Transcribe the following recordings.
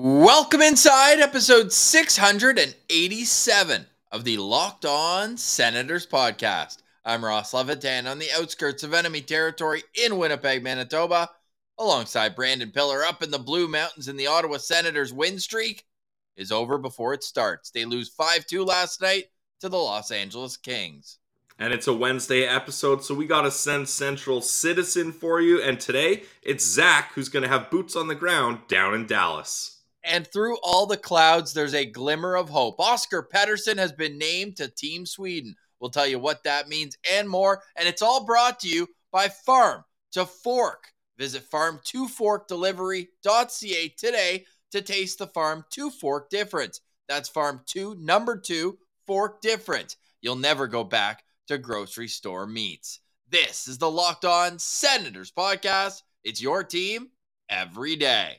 Welcome inside episode 687 of the Locked On Senators podcast. I'm Ross Levitan on the outskirts of enemy territory in Winnipeg, Manitoba, alongside Brandon Pillar up in the Blue Mountains, and the Ottawa Senators' win streak is over before it starts. They lose 5-2 last night to the Los Angeles Kings. And it's a Wednesday episode, so we got a Sens Central citizen for you. And today, it's Zach, who's going to have boots on the ground down in Dallas. And through all the clouds, there's a glimmer of hope. Oscar Pettersson has been named to Team Sweden. We'll tell you what that means and more. And it's all brought to you by Farm to Fork. Visit farm2forkdelivery.ca today to taste the Farm to Fork difference. That's Farm 2, number 2, Fork difference. You'll never go back to grocery store meats. This is the Locked On Senators podcast. It's your team every day.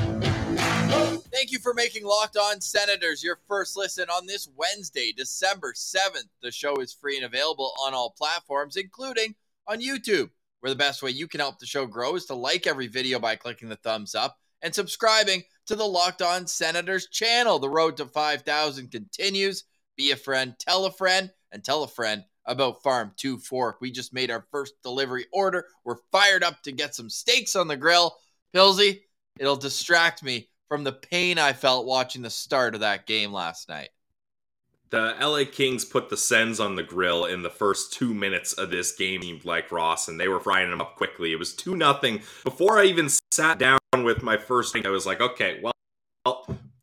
Thank you for making Locked On Senators your first listen on this Wednesday, December 7th. The show is free and available on all platforms, including on YouTube, where the best way you can help the show grow is to like every video by clicking the thumbs up and subscribing to the Locked On Senators channel. The road to 5,000 continues. Be a friend, tell a friend, and tell a friend about Farm to Fork. We just made our first delivery order. We're fired up to get some steaks on the grill. Pilsy, it'll distract me from the pain I felt watching the start of that game last night. The LA Kings put the Sens on the grill in the first 2 minutes of this game, like Ross, and they were frying them up quickly. It was 2-0. Before I even sat down with my first drink, I was like, okay, well,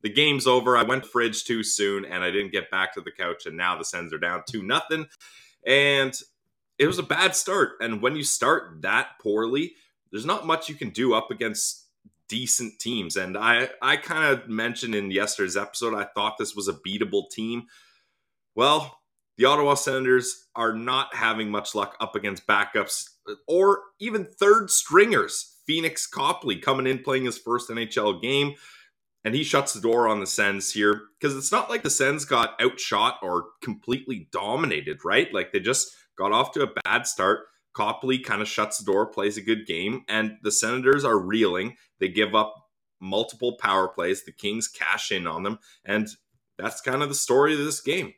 the game's over. I went to the fridge too soon, and I didn't get back to the couch, and now the Sens are down 2-0. And it was a bad start. And when you start that poorly, there's not much you can do up against decent teams. And I kind of mentioned in yesterday's episode, I thought this was a beatable team. Well, the Ottawa Senators are not having much luck up against backups or even third stringers. Phoenix Copley coming in, playing his first NHL game, and he shuts the door on the Sens here, because it's not like the Sens got outshot or completely dominated, right? Like, they just got off to a bad start. Copley kind of shuts the door, plays a good game, and the Senators are reeling. They give up multiple power plays. The Kings cash in on them, and that's kind of the story of this game.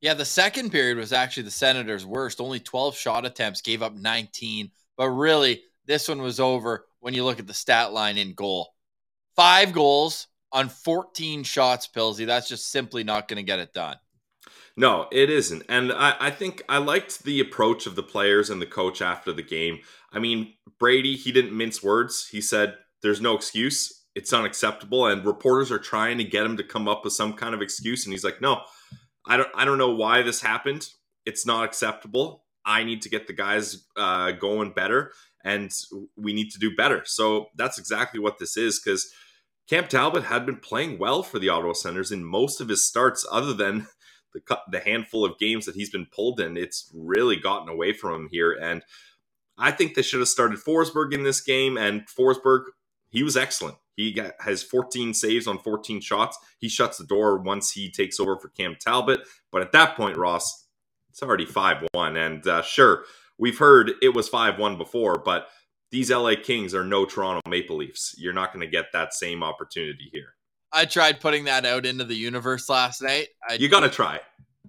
Yeah, the second period was actually the Senators' worst. Only 12 shot attempts, gave up 19, but really, this one was over when you look at the stat line in goal. 5 goals on 14 shots, Pilsy. That's just simply not going to get it done. No, it isn't. And I think I liked the approach of the players and the coach after the game. I mean, Brady, he didn't mince words. He said, there's no excuse. It's unacceptable. And reporters are trying to get him to come up with some kind of excuse. And he's like, no, I don't know why this happened. It's not acceptable. I need to get the guys going better, and we need to do better. So that's exactly what this is, because Camp Talbot had been playing well for the Ottawa Senators in most of his starts, other than the handful of games that he's been pulled in. It's really gotten away from him here. And I think they should have started Forsberg in this game. And Forsberg, he was excellent. He has 14 saves on 14 shots. He shuts the door once he takes over for Cam Talbot. But at that point, Ross, it's already 5-1. And sure, we've heard it was 5-1 before, but these LA Kings are no Toronto Maple Leafs. You're not going to get that same opportunity here. I tried putting that out into the universe last night. You got to try.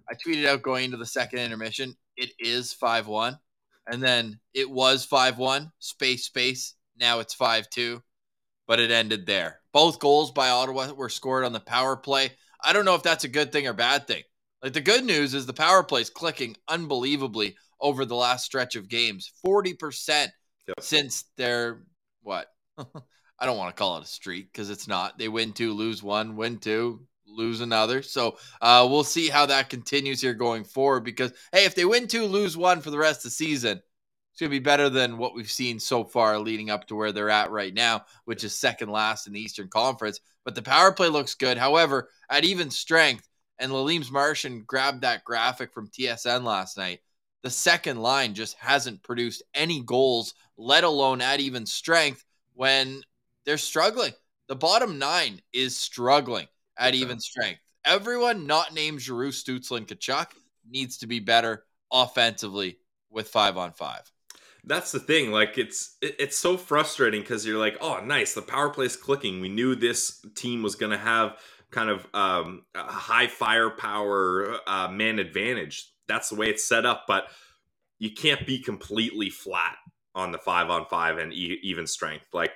I tweeted out going into the second intermission, it is 5-1. And then it was 5-1, space. Now it's 5-2. But it ended there. Both goals by Ottawa were scored on the power play. I don't know if that's a good thing or bad thing. Like, the good news is the power play is clicking unbelievably over the last stretch of games. 40% since their, what? I don't want to call it a streak, because it's not. They win 2, lose 1, win 2, lose another. So we'll see how that continues here going forward, because, hey, if they win 2, lose 1 for the rest of the season, it's going to be better than what we've seen so far leading up to where they're at right now, which is second last in the Eastern Conference. But the power play looks good. However, at even strength, And Lalim's Martian grabbed that graphic from TSN last night. The second line just hasn't produced any goals, let alone at even strength when they're struggling. The bottom nine is struggling at even strength. Everyone not named Giroux, Stützle, and Kachuk needs to be better offensively with 5-on-5. That's the thing. Like, it's so frustrating because you're like, oh, nice. The power play's clicking. We knew this team was going to have kind of a high firepower man advantage. That's the way it's set up, but you can't be completely flat on the 5-on-5 and even strength. Like,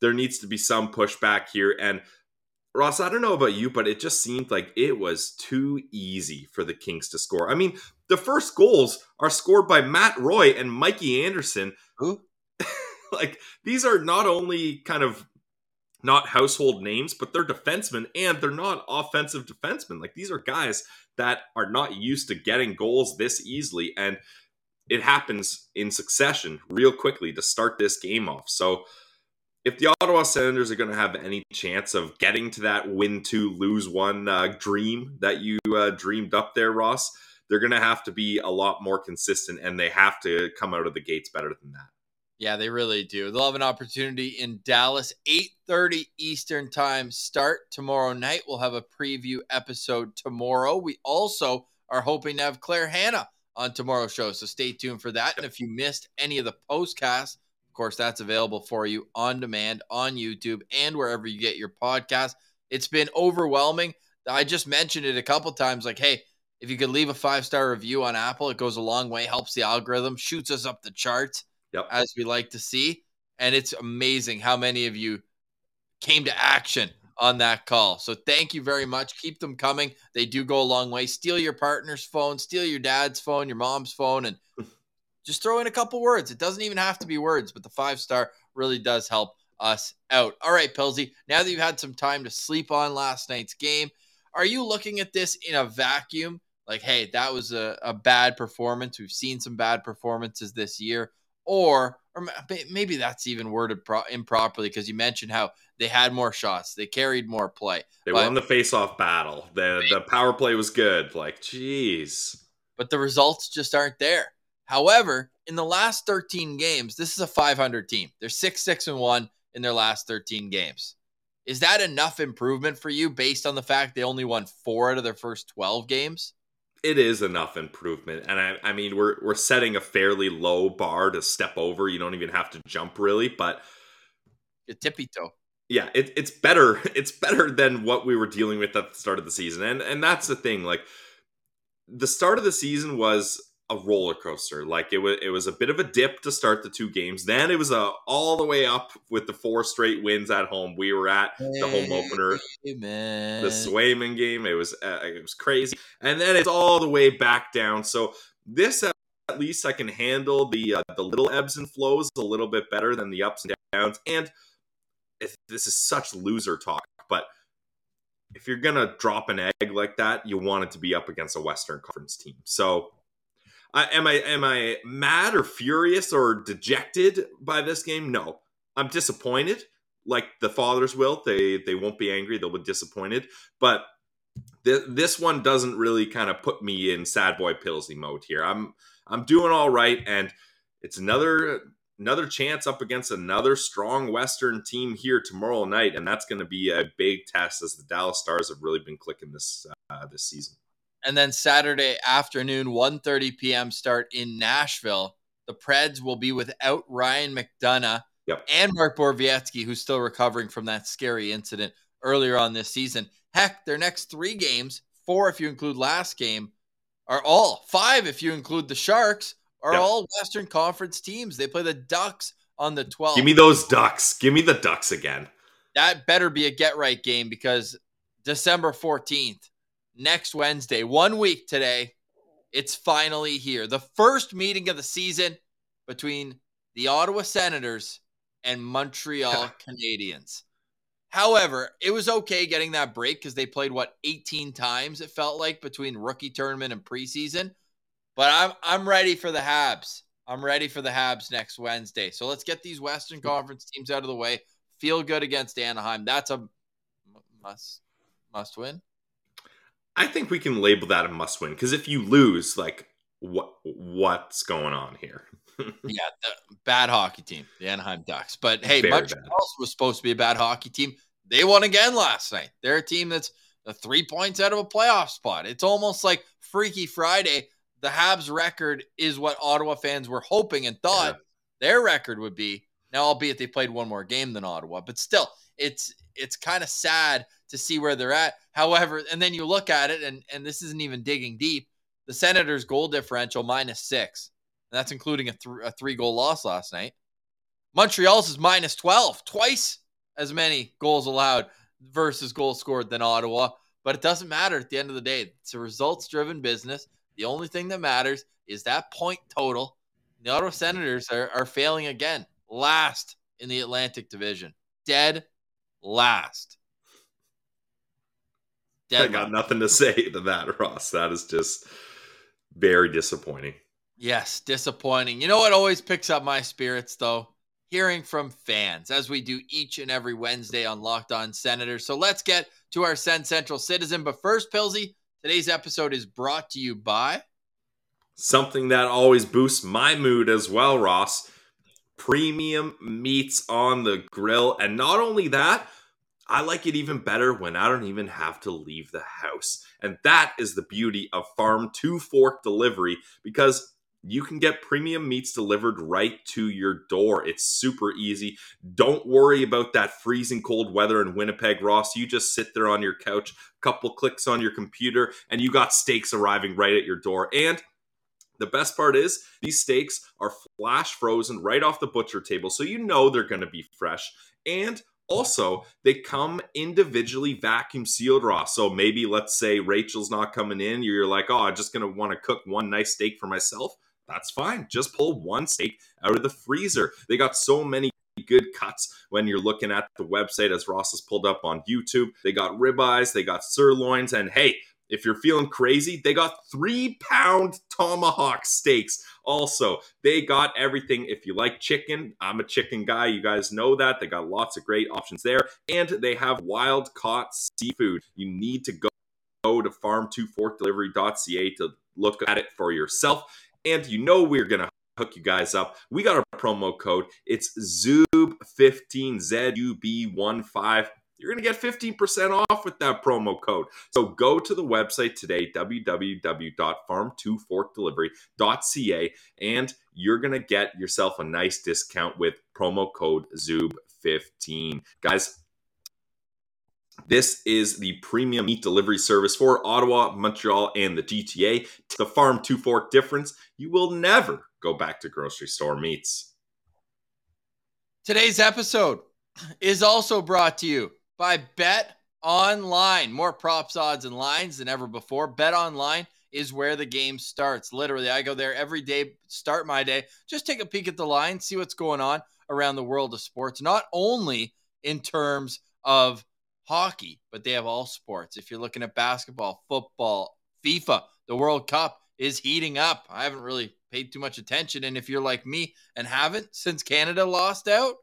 there needs to be some pushback here. And Ross, I don't know about you, but it just seemed like it was too easy for the Kings to score. I mean, the first goals are scored by Matt Roy and Mikey Anderson. Who? Like, these are not only kind of not household names, but they're defensemen, and they're not offensive defensemen. Like, these are guys that are not used to getting goals this easily, and it happens in succession real quickly to start this game off. So if the Ottawa Senators are going to have any chance of getting to that win two, lose one dream that you dreamed up there, Ross, they're going to have to be a lot more consistent, and they have to come out of the gates better than that. Yeah, they really do. They'll have an opportunity in Dallas, 8:30 Eastern time start tomorrow night. We'll have a preview episode tomorrow. We also are hoping to have Claire Hanna on tomorrow's show, so stay tuned for that. And if you missed any of the postcasts, of course, that's available for you on demand on YouTube and wherever you get your podcast. It's been overwhelming. I just mentioned it a couple times, like, hey, if you could leave a 5-star review on Apple, it goes a long way, helps the algorithm, shoots us up the charts, as we like to see. And it's amazing how many of you came to action on that call. So thank you very much. Keep them coming. They do go a long way. Steal your partner's phone, steal your dad's phone, your mom's phone, and just throw in a couple words. It doesn't even have to be words, but the 5-star really does help us out. All right, Pilsy, now that you've had some time to sleep on last night's game, are you looking at this in a vacuum? Like, hey, that was a bad performance. We've seen some bad performances this year. Or maybe that's even worded improperly, because you mentioned how they had more shots. They carried more play. They won the face-off battle. The power play was good. Like, geez. But the results just aren't there. However, in the last 13 games, this is a 500 team. They're 6-6-1 in their last 13 games. Is that enough improvement for you based on the fact they only won 4 out of their first 12 games? It is enough improvement. And I mean, we're setting a fairly low bar to step over. You don't even have to jump really, but a tippy toe. Yeah, it's better. It's better than what we were dealing with at the start of the season. And that's the thing. Like, the start of the season was a roller coaster. Like, it was a bit of a dip to start the 2 games. Then it was all the way up with the 4 straight wins at home. We were at the home opener, the Swayman game. It was crazy, and then it's all the way back down. So this, at least, I can handle the little ebbs and flows a little bit better than the ups and downs. And this is such loser talk, but if you're gonna drop an egg like that, you want it to be up against a Western Conference team. So. Am I mad or furious or dejected by this game? No. I'm disappointed. Like the fathers will. They won't be angry. They'll be disappointed. But this one doesn't really kind of put me in sad boy Pillsy mode here. I'm doing all right, and it's another chance up against another strong Western team here tomorrow night, and that's going to be a big test, as the Dallas Stars have really been clicking this season. And then Saturday afternoon, 1:30 p.m. start in Nashville. The Preds will be without Ryan McDonough and Mark Borowiecki, who's still recovering from that scary incident earlier on this season. Heck, their next 3 games, 4 if you include last game, are all 5 if you include the Sharks, are all Western Conference teams. They play the Ducks on the 12th. Give me those Ducks. Give me the Ducks again. That better be a get-right game, because December 14th, next Wednesday, 1 week today, it's finally here. The first meeting of the season between the Ottawa Senators and Montreal Canadiens. However, it was okay getting that break, because they played, 18 times, it felt like, between rookie tournament and preseason. But I'm ready for the Habs. I'm ready for the Habs next Wednesday. So let's get these Western Conference teams out of the way. Feel good against Anaheim. That's a must win. I think we can label that a must win, because if you lose, like, what's going on here? The bad hockey team, the Anaheim Ducks. But hey, Montreal was supposed to be a bad hockey team. They won again last night. They're a team that's 3 points out of a playoff spot. It's almost like Freaky Friday. The Habs record is what Ottawa fans were hoping and thought their record would be. Now, albeit they played one more game than Ottawa, but still, it's kind of sad to see where they're at. However, and then you look at it, and this isn't even digging deep, the Senators' goal differential -6. And that's including a three-goal loss last night. Montreal's is -12, twice as many goals allowed versus goals scored than Ottawa. But it doesn't matter at the end of the day. It's a results-driven business. The only thing that matters is that point total. The Ottawa Senators are failing again. Last in the Atlantic Division. Dead last. I got nothing to say to that, Ross. That is just very disappointing. Yes, disappointing. You know what always picks up my spirits, though? Hearing from fans, as we do each and every Wednesday on Locked On Senators. So let's get to our Sen Central Citizen. But first, Pilsy, today's episode is brought to you by something that always boosts my mood as well, Ross. Premium meats on the grill. And not only that, I like it even better when I don't even have to leave the house. And that is the beauty of Farm to Fork delivery, because you can get premium meats delivered right to your door. It's super easy. Don't worry about that freezing cold weather in Winnipeg, Ross. You just sit there on your couch, a couple clicks on your computer, and you got steaks arriving right at your door. And the best part is these steaks are flash frozen right off the butcher table, so you know they're going to be fresh. And also, they come individually vacuum sealed, raw. So maybe, let's say Rachel's not coming in, you're like, oh, I'm just going to want to cook one nice steak for myself. That's fine. Just pull one steak out of the freezer. They got so many good cuts when you're looking at the website, as Ross has pulled up on YouTube. They got ribeyes, they got sirloins, and hey, if you're feeling crazy, they got 3-pound tomahawk steaks. Also, they got everything. If you like chicken, I'm a chicken guy. You guys know that. They got lots of great options there. And they have wild caught seafood. You need to go to farm2forkdelivery.ca to look at it for yourself. And you know we're going to hook you guys up. We got our promo code. It's ZUB15, ZUB15. You're going to get 15% off with that promo code. So go to the website today, www.farm2forkdelivery.ca, and you're going to get yourself a nice discount with promo code ZUB15. Guys, this is the premium meat delivery service for Ottawa, Montreal, and the GTA. The Farm to Fork difference. You will never go back to grocery store meats. Today's episode is also brought to you by BetOnline. More props, odds, and lines than ever before. BetOnline is where the game starts. Literally, I go there every day, start my day, just take a peek at the line, see what's going on around the world of sports, not only in terms of hockey, but they have all sports. If you're looking at basketball, football, FIFA, the World Cup is heating up. I haven't really paid too much attention, and if you're like me and haven't since Canada lost out,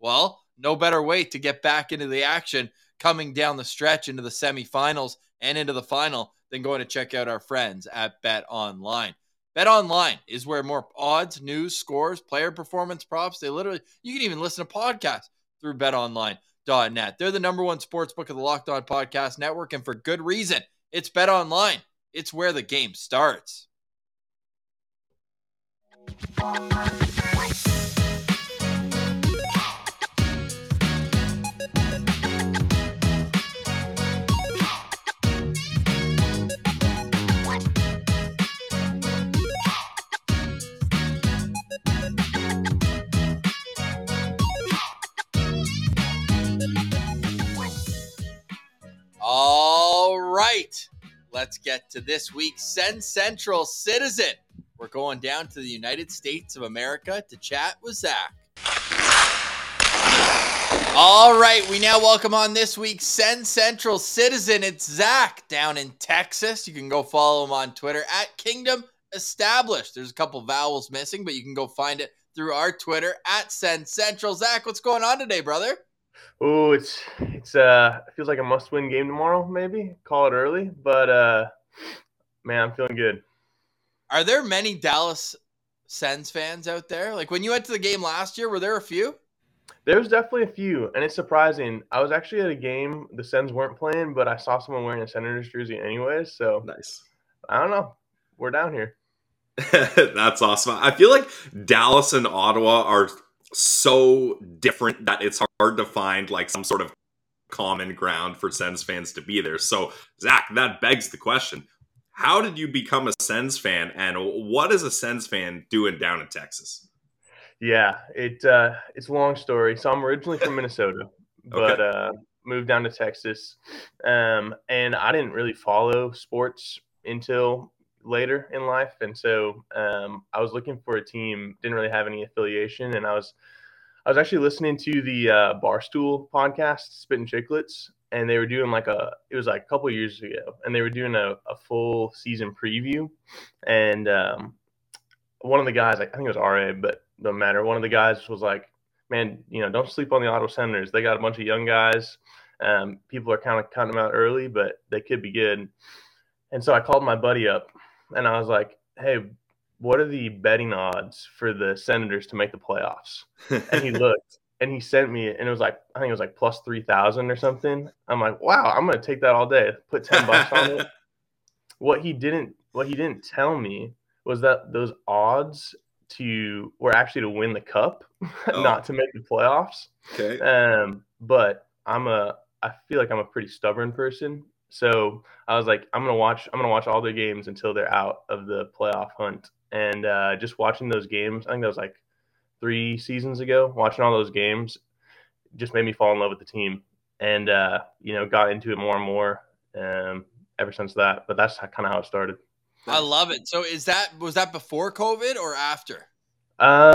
well, no better way to get back into the action coming down the stretch into the semifinals and into the final than going to check out our friends at BetOnline. BetOnline is where more odds, news, scores, player performance props, you can even listen to podcasts through BetOnline.net. They're the #1 sportsbook of the Locked On Podcast Network, and for good reason. It's BetOnline. It's where the game starts. All right, let's get to this week's Sen Central Citizen. We're going down to the United States of America to chat with Zach. All right, we now welcome on this week's Sen Central Citizen. It's Zach down in Texas. You can go follow him on Twitter at Kingdom Established. There's a couple vowels missing, but you can go find it through our Twitter at Sen Central. Zach, what's going on today, brother? Oh, it's it feels like a must-win game tomorrow. Maybe call it early, but man, I'm feeling good. Are there many Dallas Sens fans out there? Like when you went to the game last year, were there a few? There's definitely a few, and it's surprising. I was actually at a game the Sens weren't playing, but I saw someone wearing a Senators jersey anyways. So nice. I don't know. We're down here. That's awesome. I feel like Dallas and Ottawa are so different that it's hard to find like some sort of common ground for Sens fans to be there. So, Zach, that begs the question. How did you become a Sens fan, and what is a Sens fan doing down in Texas? Yeah, it's a long story. So I'm originally from Minnesota, but moved down to Texas. And I didn't really follow sports until later in life. And so I was looking for a team, didn't really have any affiliation. And I was actually listening to the Barstool podcast, Spittin' Chiclets. And they were doing it was a couple years ago. And they were doing a full season preview. And one of the guys, I think it was RA, but no matter. One of the guys was like, man, don't sleep on the Ottawa Senators. They got a bunch of young guys. People are kind of cutting them out early, but they could be good. And so I called my buddy up, and I was like, hey, what are the betting odds for the Senators to make the playoffs? And he looked, and he sent me, and it was like, I think it was like plus 3,000 or something. I'm like, wow, I'm going to take that all day. Put 10 bucks on it. What he didn't tell me was that those odds were actually to win the cup, not to make the playoffs. Okay. But I feel like I'm a pretty stubborn person. So I was like, I'm gonna watch all their games until they're out of the playoff hunt. And just watching those games, I think that was like 3 seasons ago, watching all those games just made me fall in love with the team, and got into it more and more ever since that. But that's kind of how it started. I love it. So was that before COVID or after? I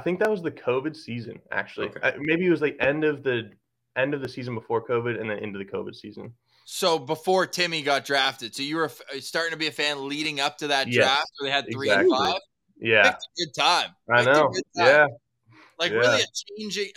think that was the COVID season, actually. Okay. Maybe it was the end of the season before COVID and then into the COVID season. So before Timmy got drafted. So you were starting to be a fan leading up to that draft where they had 3 and 5. Yeah. Good time. I know. Good time. Yeah. Really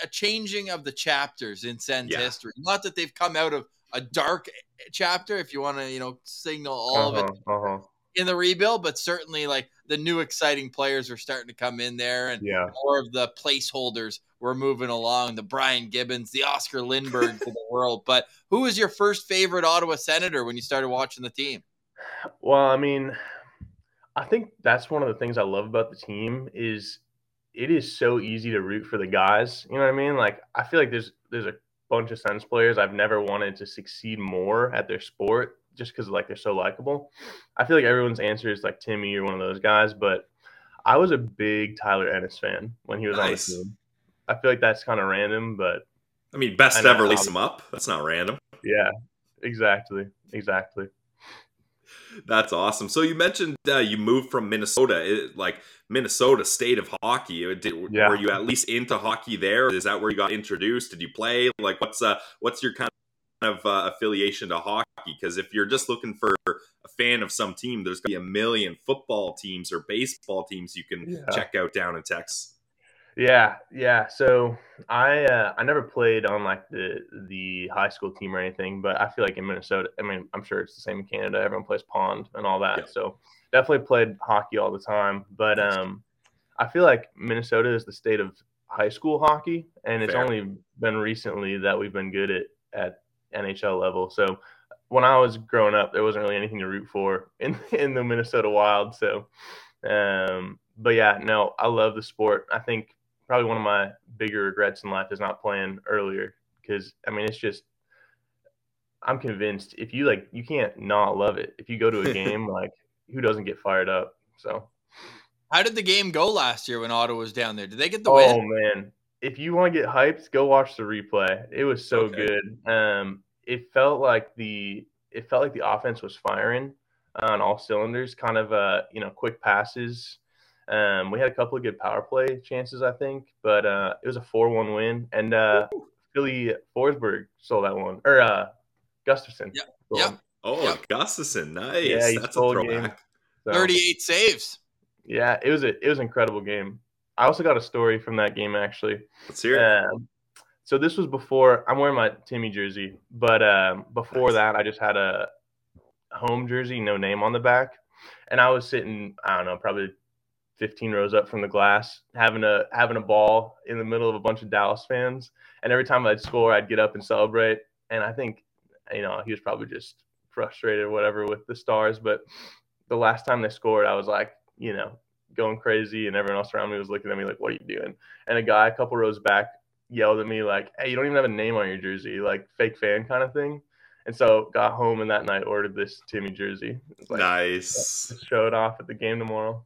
a changing of the chapters in Sens history. Not that they've come out of a dark chapter, if you want to, signal all of it in the rebuild, but certainly the new exciting players are starting to come in there, and more of the placeholders were moving along, the Brian Gibbons, the Oscar Lindbergh of the world. But who was your first favorite Ottawa Senator when you started watching the team? Well, I think that's one of the things I love about the team is it is so easy to root for the guys. You know what I mean? I feel like there's a bunch of Sens players I've never wanted to succeed more at their sport just because they're so likable. I feel like everyone's answer is Timmy or one of those guys, but I was a big Tyler Ennis fan when he was on the team. I feel like that's kind of random, but best ever lace him up. That's not random. Yeah, exactly. That's awesome. So you mentioned you moved from Minnesota, Minnesota state of hockey. Were you at least into hockey there? Is that where you got introduced? Did you play? What's your kind of affiliation to hockey? Because if you're just looking for a fan of some team, there's going to be a million football teams or baseball teams you can check out down in Texas. Yeah. So I never played on the high school team or anything, but I feel like in Minnesota, I'm sure it's the same in Canada. Everyone plays pond and all that. Yeah. So definitely played hockey all the time, but I feel like Minnesota is the state of high school hockey, and it's only been recently that we've been good at NHL level. So when I was growing up, there wasn't really anything to root for in the Minnesota Wild. So, but yeah, no, I love the sport. I think probably one of my bigger regrets in life is not playing earlier, because it's just, I'm convinced if you you can't not love it. If you go to a game, who doesn't get fired up? So how did the game go last year when Ottawa was down there? Did they get the win? Oh man, if you want to get hyped, go watch the replay. It was so good. It felt like the offense was firing on all cylinders. Kind of quick passes. We had a couple of good power play chances, I think, but it was a 4-1 win, and Philly Forsberg stole that one, or Gustafson. Yeah. Oh, Gustafson, nice. Yeah, that's a throwback. So, 38 saves. Yeah, it was an incredible game. I also got a story from that game, actually. Let's hear it. So this was before – I'm wearing my Timmy jersey. But before that, I just had a home jersey, no name on the back. And I was sitting, I don't know, probably 15 rows up from the glass, having a ball in the middle of a bunch of Dallas fans. And every time I'd score, I'd get up and celebrate. And I think, you know, he was probably just frustrated or whatever with the Stars. But the last time they scored, I was like, you know, going crazy. And everyone else around me was looking at me like, what are you doing? And a guy a couple rows back yelled at me like, hey, you don't even have a name on your jersey, like fake fan kind of thing. And so got home and that night ordered this Timmy jersey. Like, nice. Show it off at the game tomorrow.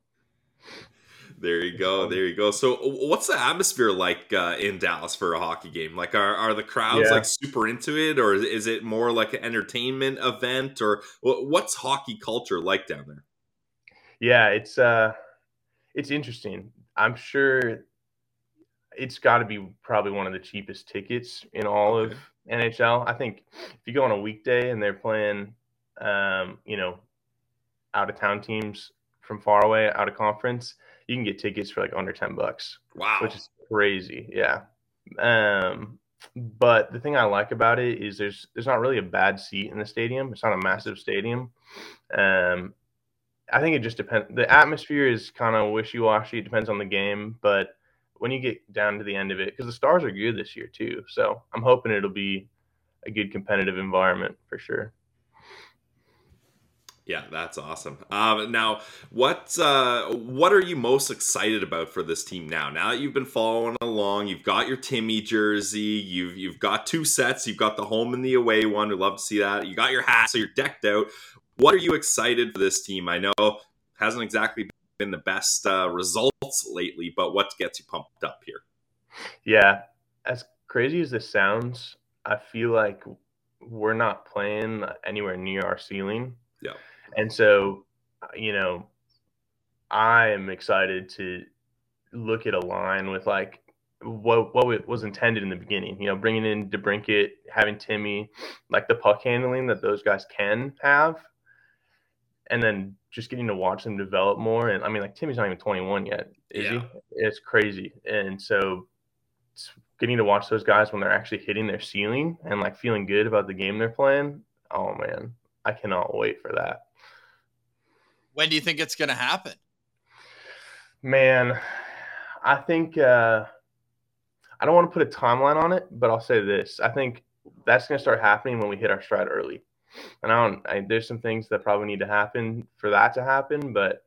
There you go. There you go. So what's the atmosphere like in Dallas for a hockey game? Like are the crowds like super into it, or is it more like an entertainment event, or what's hockey culture like down there? Yeah, it's interesting. I'm sure it's got to be probably one of the cheapest tickets in all of NHL. I think if you go on a weekday and they're playing, you know, out of town teams from far away, out of conference, you can get tickets for like under $10. Wow. Which is crazy. Yeah. But the thing I like about it is there's not really a bad seat in the stadium. It's not a massive stadium. I think it just depends. The atmosphere is kind of wishy-washy. It depends on the game. But when you get down to the end of it, because the Stars are good this year too. So I'm hoping it'll be a good competitive environment for sure. Yeah, that's awesome. Now, what are you most excited about for this team now? Now that you've been following along, you've got your Timmy jersey, you've got two sets, you've got the home and the away one. We'd love to see that. You got your hat, so you're decked out. What are you excited for this team? I know it hasn't exactly been the best results lately, but what gets you pumped up here? Yeah, as crazy as this sounds, I feel like we're not playing anywhere near our ceiling. Yeah. And so, you know, I am excited to look at a line with like what was intended in the beginning, you know, bringing in DeBrincat, having Timmy, like the puck handling that those guys can have, and then just getting to watch them develop more. And I mean, like Timmy's not even 21 yet, is he? It's crazy. And so it's getting to watch those guys when they're actually hitting their ceiling and like feeling good about the game they're playing. Oh man, I cannot wait for that. When do you think it's going to happen? Man, I think I don't want to put a timeline on it, but I'll say this. I think that's going to start happening when we hit our stride early. And there's some things that probably need to happen for that to happen, but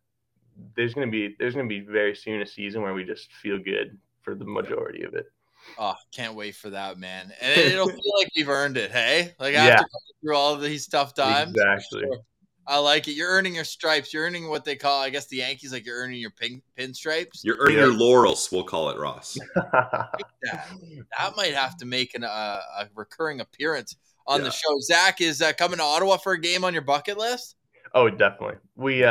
there's going to be very soon a season where we just feel good for the majority of it. Oh, can't wait for that, man. And it'll feel like we've earned it, hey? Like after going through all of these tough times. Exactly. Sure. I like it. You're earning your stripes. You're earning what they call, I guess the Yankees, like you're earning your pinstripes. You're earning your laurels, we'll call it, Ross. That might have to make a recurring appearance on the show. Zach, is coming to Ottawa for a game on your bucket list? Oh, definitely. We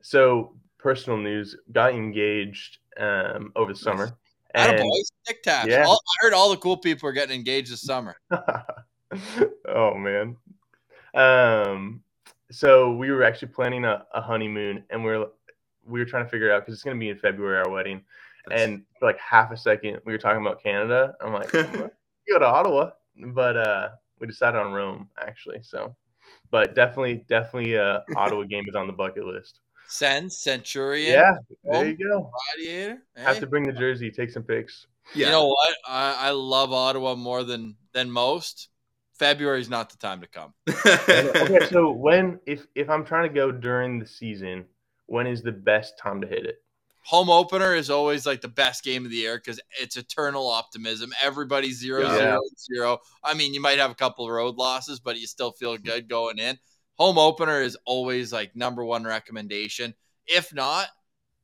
so personal news, got engaged over the summer. And Tic Tacs. Yeah. I heard all the cool people are getting engaged this summer. Oh man. So we were actually planning a honeymoon, and we were trying to figure it out because it's going to be in February, our wedding. And for like half a second, we were talking about Canada. I'm like, go to Ottawa, but we decided on Rome actually. So, but definitely, Ottawa game is on the bucket list. Centurion. Yeah, there you go. Gladiator. Hey. Have to bring the jersey, take some pics. Yeah. You know what? I love Ottawa more than most. February's not the time to come. Okay, so when if I'm trying to go during the season, when is the best time to hit it? Home opener is always like the best game of the year because it's eternal optimism. Everybody's 0-0-0. I mean, you might have a couple of road losses, but you still feel good going in. Home opener is always like number one recommendation. If not,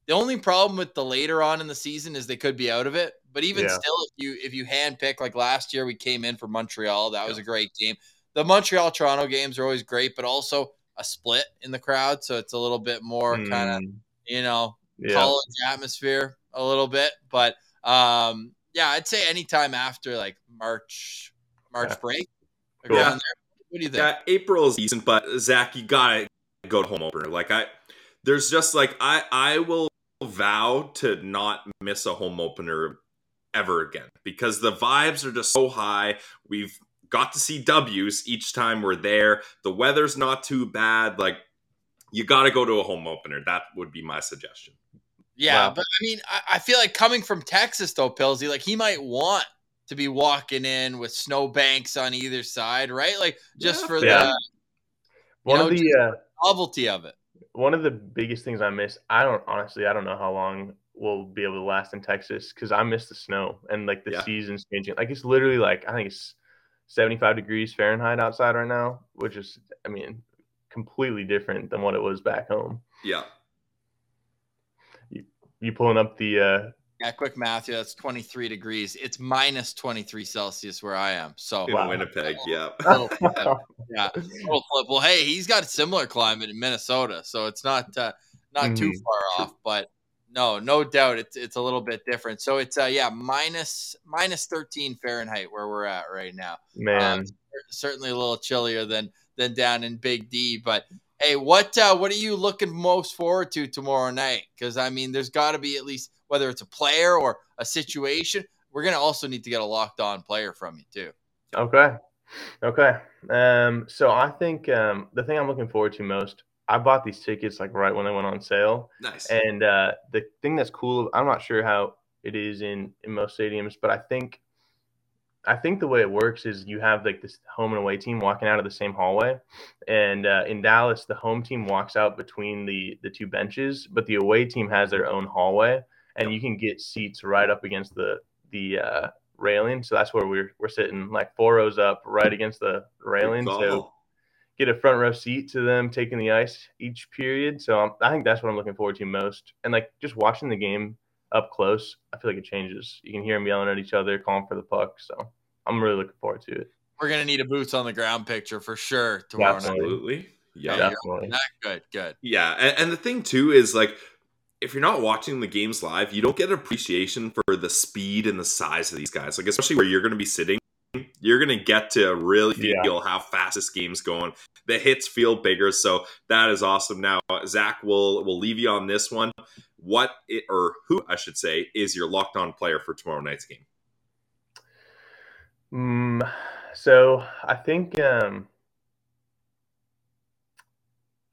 the only problem with the later on in the season is they could be out of it. But even still, if you handpick, like last year we came in for Montreal, that was a great game. The Montreal-Toronto games are always great, but also a split in the crowd. So it's a little bit more kind of, you know, college atmosphere a little bit. But I'd say anytime after like March break. Cool. Yeah. What do you think? Yeah, April is decent, but Zach, you gotta go to home opener. Like I will vow to not miss a home opener ever again, because the vibes are just so high. We've got to see W's each time we're there. The weather's not too bad. Like, you got to go to a home opener. That would be my suggestion. Yeah, wow. But I mean, I feel like coming from Texas, though, Pillsy, like, he might want to be walking in with snowbanks on either side, right? Like, just for the novelty of it. One of the biggest things I miss, I don't know how long we'll be able to last in Texas, because I miss the snow and, like, the season's changing. Like, it's literally, like, I think it's 75 degrees Fahrenheit outside right now, which is, I mean, completely different than what it was back home. Yeah. You pulling up the quick math. Yeah, that's 23 degrees. It's minus 23 Celsius where I am. So Winnipeg, flip. Well, hey, he's got a similar climate in Minnesota, so it's not too far off. But no doubt, it's a little bit different. So it's minus 13 Fahrenheit where we're at right now. Man, certainly a little chillier than down in Big D. But hey, what are you looking most forward to tomorrow night? Because I mean, there's got to be at least, whether it's a player or a situation, we're going to also need to get a locked-on player from you too. Okay. So I think the thing I'm looking forward to most, I bought these tickets like right when they went on sale. Nice. And the thing that's cool, I'm not sure how it is in most stadiums, but I think the way it works is you have like this home and away team walking out of the same hallway. And in Dallas, the home team walks out between the two benches, but the away team has their own hallway. And you can get seats right up against the railing. So that's where we're sitting, like four rows up, right against the railing. So get a front row seat to them taking the ice each period. So I think that's what I'm looking forward to most. And like just watching the game up close, I feel like it changes. You can hear them yelling at each other, calling for the puck. So I'm really looking forward to it. We're going to need a boots on the ground picture for sure tomorrow night. Absolutely. Yeah. Definitely. Good. Yeah. And the thing too is like, if you're not watching the games live, you don't get an appreciation for the speed and the size of these guys. Like, especially where you're going to be sitting, you're going to get to really feel how fast this game's going. The hits feel bigger. So that is awesome. Now, Zach, we'll leave you on this one. Who, I should say, is your locked on player for tomorrow night's game? So I think I'm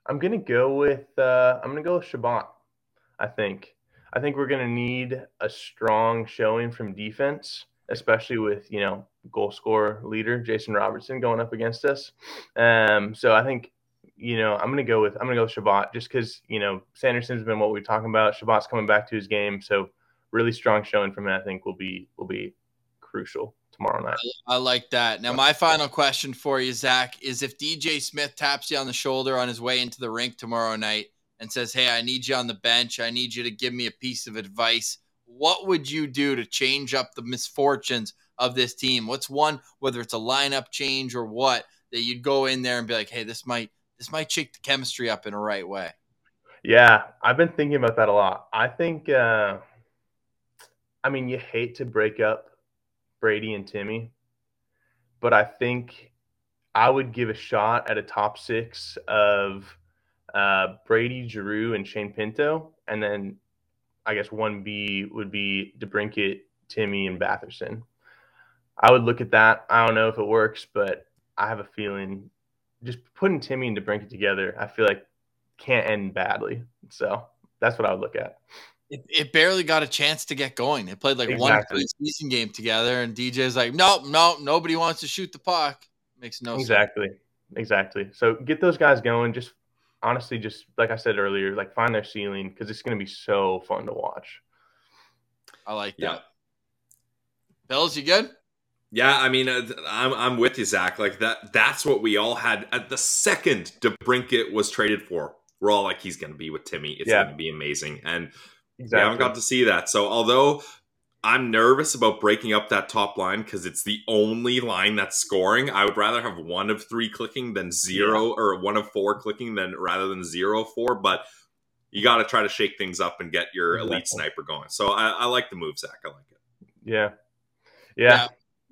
going to go with Shabbat. I think we're going to need a strong showing from defense, especially with, goal scorer leader Jason Robertson going up against us. So I think, I'm going to go with Shabbat just because, Sanderson's been what we're talking about. Shabbat's coming back to his game. So really strong showing from him, I think, will be crucial tomorrow night. I like that. Now, my final question for you, Zach, is if DJ Smith taps you on the shoulder on his way into the rink tomorrow night and says, hey, I need you on the bench, I need you to give me a piece of advice, what would you do to change up the misfortunes of this team? What's one, whether it's a lineup change or what, that you'd go in there and be like, hey, this might shake the chemistry up in a right way? Yeah, I've been thinking about that a lot. I think, you hate to break up Brady and Timmy, but I think I would give a shot at a top six of Brady, Giroux, and Shane Pinto, and then I guess 1B would be DeBrincat, Timmy, and Batherson. I would look at that. I don't know if it works, but I have a feeling just putting Timmy and DeBrincat together, I feel like can't end badly. So that's what I would look at. It barely got a chance to get going. They played one preseason game together, and DJ's like, nope, nobody wants to shoot the puck. Makes no sense. Exactly. So get those guys going. Just honestly, just like I said earlier, like find their ceiling, because it's going to be so fun to watch. I like that. Bills, you good? Yeah, I mean, I'm with you, Zach. Like that's what we all had at the second DeBrincat was traded for. We're all like, he's going to be with Timmy. It's going to be amazing. And we haven't got to see that. So although I'm nervous about breaking up that top line because it's the only line that's scoring, I would rather have one of three clicking than zero, or one of four clicking rather than 0-4. But you got to try to shake things up and get your elite sniper going. So I like the move, Zach. I like it. Yeah.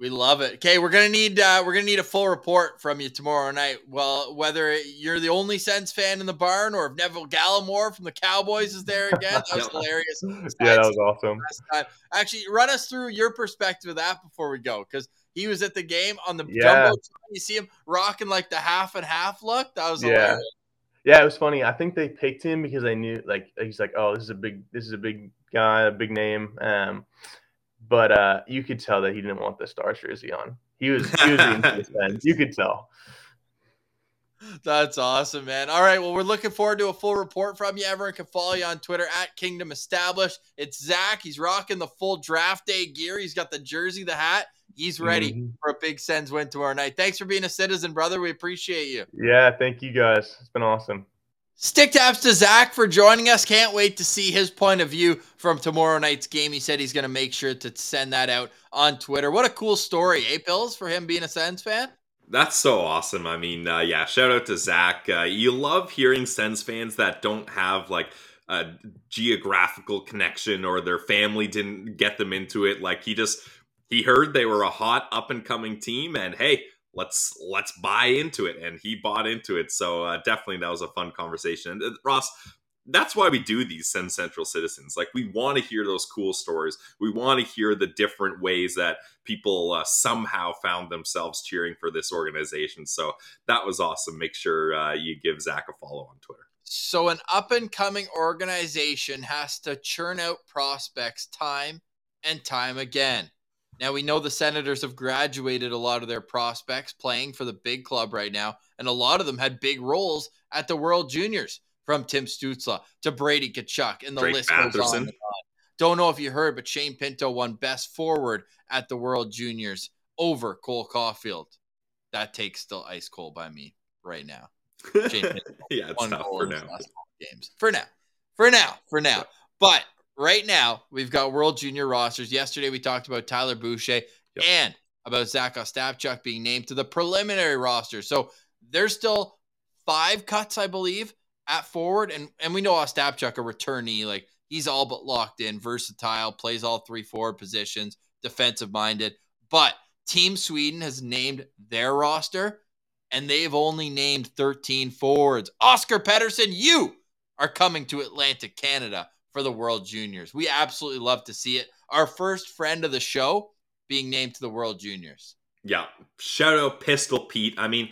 We love it. Okay, we're gonna need a full report from you tomorrow night. Well, whether you're the only Sens fan in the barn or if Neville Gallimore from the Cowboys is there again, that was hilarious. Yeah, that was awesome. Actually, run us through your perspective of that before we go, because he was at the game on the jumbo. You see him rocking like the half and half look. That was hilarious. Yeah, it was funny. I think they picked him because they knew, like, he's like, oh, this is a big guy, a big name. But you could tell that he didn't want the Stars jersey on. He was into his fans. You could tell. That's awesome, man. All right, well, we're looking forward to a full report from you. Everyone can follow you on Twitter at Kingdom Established. It's Zach. He's rocking the full draft day gear. He's got the jersey, the hat. He's ready for a big Sens win tomorrow night. Thanks for being a citizen, brother. We appreciate you. Yeah, thank you guys. It's been awesome. Stick taps to Zach for joining us. Can't wait to see his point of view from tomorrow night's game. He said he's going to make sure to send that out on Twitter. What a cool story, eh, Pills, for him being a Sens fan? That's so awesome. I mean, yeah, shout out to Zach. You love hearing Sens fans that don't have, like, a geographical connection or their family didn't get them into it. Like, he heard they were a hot up-and-coming team, and hey, let's buy into it, and he bought into it. So definitely that was a fun conversation. And Ross, that's why we do these Sens Central Citizens. Like, we want to hear those cool stories. We want to hear the different ways that people somehow found themselves cheering for this organization. So that was awesome. Make sure you give Zach a follow on Twitter. So an up-and-coming organization has to churn out prospects time and time again. Now, we know the Senators have graduated a lot of their prospects playing for the big club right now, and a lot of them had big roles at the World Juniors, from Tim Stützle to Brady Tkachuk, and the Drake list Patterson. Goes on and on. Don't know if you heard, but Shane Pinto won best forward at the World Juniors over Cole Caulfield. That take's still ice cold by me right now. Shane Pinto yeah, it's tough for now. For now. But right now, we've got World Junior rosters. Yesterday, we talked about Tyler Boucher and about Zach Ostapchuk being named to the preliminary roster. So there's still 5 cuts, I believe, at forward. And we know Ostapchuk, a returnee, like, he's all but locked in, versatile, plays all 3 forward positions, defensive-minded. But Team Sweden has named their roster, and they've only named 13 forwards. Oscar Pettersson, you are coming to Atlantic Canada for the World Juniors. We absolutely love to see it. Our first friend of the show being named to the World Juniors. Yeah. Shout out Pistol Pete. I mean,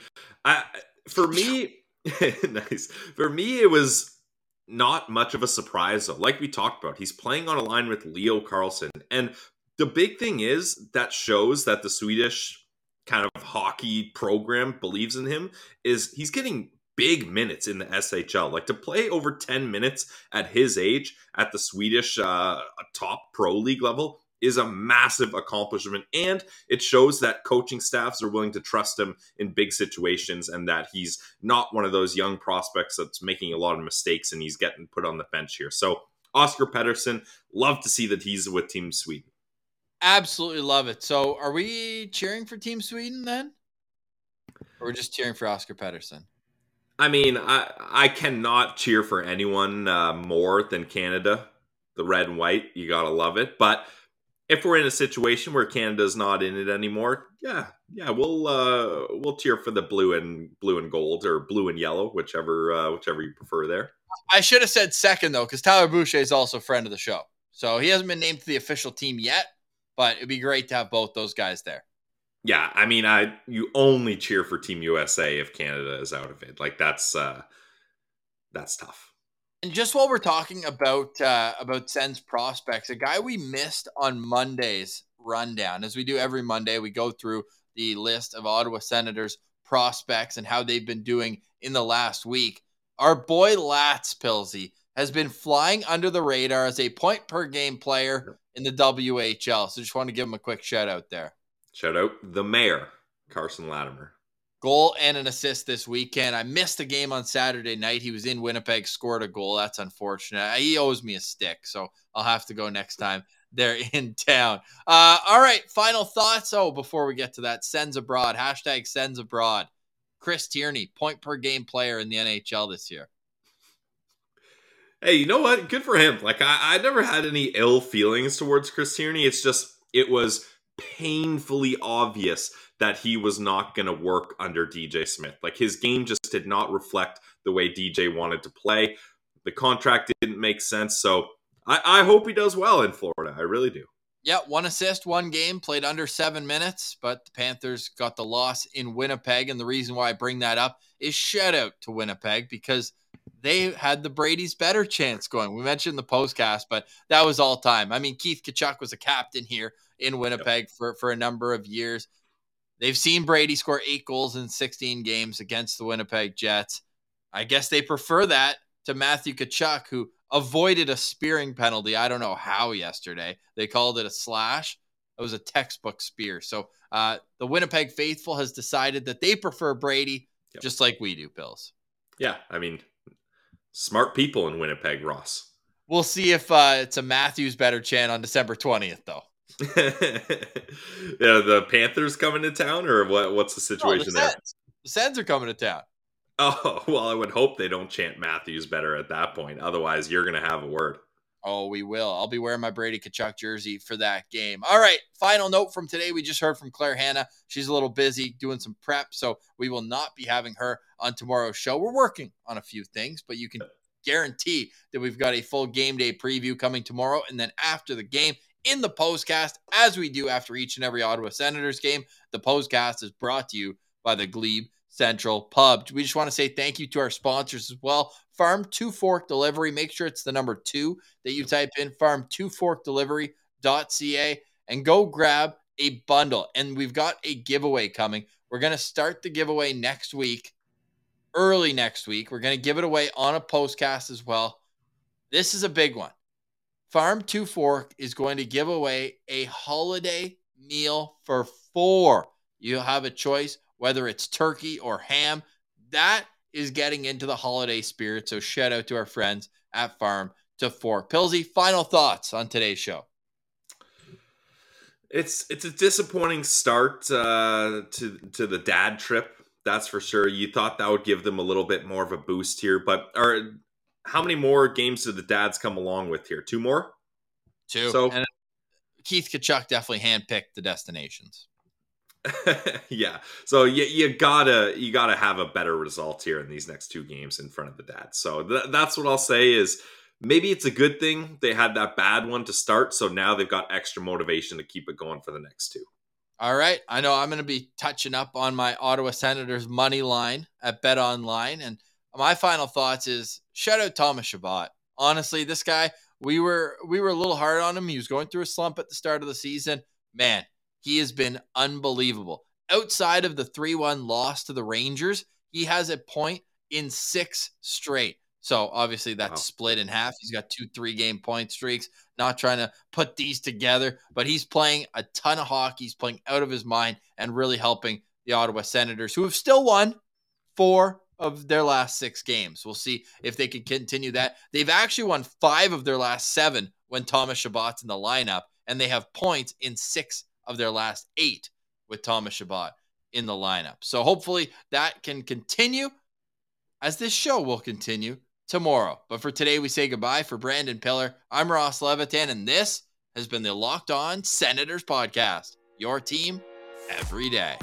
for me, it was not much of a surprise, though. Like we talked about, he's playing on a line with Leo Carlson. And the big thing is that shows that the Swedish kind of hockey program believes in him is he's getting big minutes in the SHL. Like, to play over 10 minutes at his age at the Swedish top pro league level is a massive accomplishment, and it shows that coaching staffs are willing to trust him in big situations, and that he's not one of those young prospects that's making a lot of mistakes and he's getting put on the bench here. So Oscar Pettersson, love to see that he's with Team Sweden. Absolutely love it. So are we cheering for Team Sweden then? Or we're just cheering for Oscar Pettersson? I mean, I cannot cheer for anyone more than Canada. The red and white, you got to love it. But if we're in a situation where Canada's not in it anymore, yeah, we'll cheer for the blue and gold or blue and yellow, whichever you prefer there. I should have said second, though, because Tyler Boucher is also a friend of the show. So he hasn't been named to the official team yet, but it'd be great to have both those guys there. Yeah, I mean, you only cheer for Team USA if Canada is out of it. Like, that's tough. And just while we're talking about Sens prospects, a guy we missed on Monday's rundown, as we do every Monday, we go through the list of Ottawa Senators prospects and how they've been doing in the last week. Our boy Lats, Pilsy, has been flying under the radar as a point-per-game player in the WHL. So just want to give him a quick shout-out there. Shout out the mayor, Carson Latimer. Goal and an assist this weekend. I missed the game on Saturday night. He was in Winnipeg, scored a goal. That's unfortunate. He owes me a stick, so I'll have to go next time they're in town. All right, final thoughts. Oh, before we get to that, Sens Abroad, hashtag Sens Abroad. Chris Tierney, point-per-game player in the NHL this year. Hey, you know what? Good for him. Like, I never had any ill feelings towards Chris Tierney. It was painfully obvious that he was not going to work under DJ Smith. Like, his game just did not reflect the way DJ wanted to play. The contract didn't make sense. So I hope he does well in Florida. I really do. Yeah, one assist, one game, played under 7 minutes, but the Panthers got the loss in Winnipeg. And the reason why I bring that up is shout out to Winnipeg, because they had the Brady's better chance going. We mentioned the postcast, but that was all time. I mean, Keith Tkachuk was a captain here in Winnipeg for a number of years. They've seen Brady score 8 goals in 16 games against the Winnipeg Jets. I guess they prefer that to Matthew Tkachuk, who avoided a spearing penalty. I don't know how yesterday. They called it a slash. It was a textbook spear. So the Winnipeg faithful has decided that they prefer Brady just like we do, Bills. Yeah, I mean, smart people in Winnipeg, Ross. We'll see if it's a Matthews better chant on December 20th, though. The Panthers coming to town, or what's the situation there? The Sens are coming to town. Oh, well, I would hope they don't chant Matthews better at that point. Otherwise, you're going to have a word. Oh, we will. I'll be wearing my Brady Tkachuk jersey for that game. All right, final note from today. We just heard from Claire Hanna. She's a little busy doing some prep, so we will not be having her on tomorrow's show. We're working on a few things, but you can guarantee that we've got a full game day preview coming tomorrow, and then after the game, in the postcast, as we do after each and every Ottawa Senators game, the postcast is brought to you by the Glebe Central Pub. We just want to say thank you to our sponsors as well. Farm to Fork Delivery. Make sure it's the number 2 that you type in, farmtoforkdelivery.ca, and go grab a bundle. And we've got a giveaway coming. We're going to start the giveaway next week, early next week. We're going to give it away on a postcast as well. This is a big one. Farm to Fork is going to give away a holiday meal for 4. You'll have a choice whether it's turkey or ham. That is getting into the holiday spirit. So shout out to our friends at Farm to Fork. Pilsy, final thoughts on today's show. It's a disappointing start to the dad trip. That's for sure. You thought that would give them a little bit more of a boost here, but how many more games do the dads come along with here? 2 more? 2. So, and Keith Tkachuk definitely handpicked the destinations. Yeah. So you gotta have a better result here in these next 2 games in front of the dads. So that's what I'll say is maybe it's a good thing they had that bad one to start. So now they've got extra motivation to keep it going for the next 2. All right. I know I'm going to be touching up on my Ottawa Senators money line at BetOnline, and my final thoughts is shout out Thomas Chabot. Honestly, this guy, we were a little hard on him. He was going through a slump at the start of the season. Man, he has been unbelievable. Outside of the 3-1 loss to the Rangers, he has a point in 6 straight. So obviously that's split in half. He's got 2 3-game point streaks. Not trying to put these together, but he's playing a ton of hockey. He's playing out of his mind and really helping the Ottawa Senators, who have still won 4 of their last 6 games. We'll see if they can continue that. They've actually won 5 of their last 7 when Thomas Shabbat's in the lineup, and they have points in 6 of their last 8 with Thomas Chabot in the lineup. So hopefully that can continue, as this show will continue tomorrow. But for today, we say goodbye. For Brandon Pillar, I'm Ross Levitan, and this has been the Locked On Senators podcast, your team every day.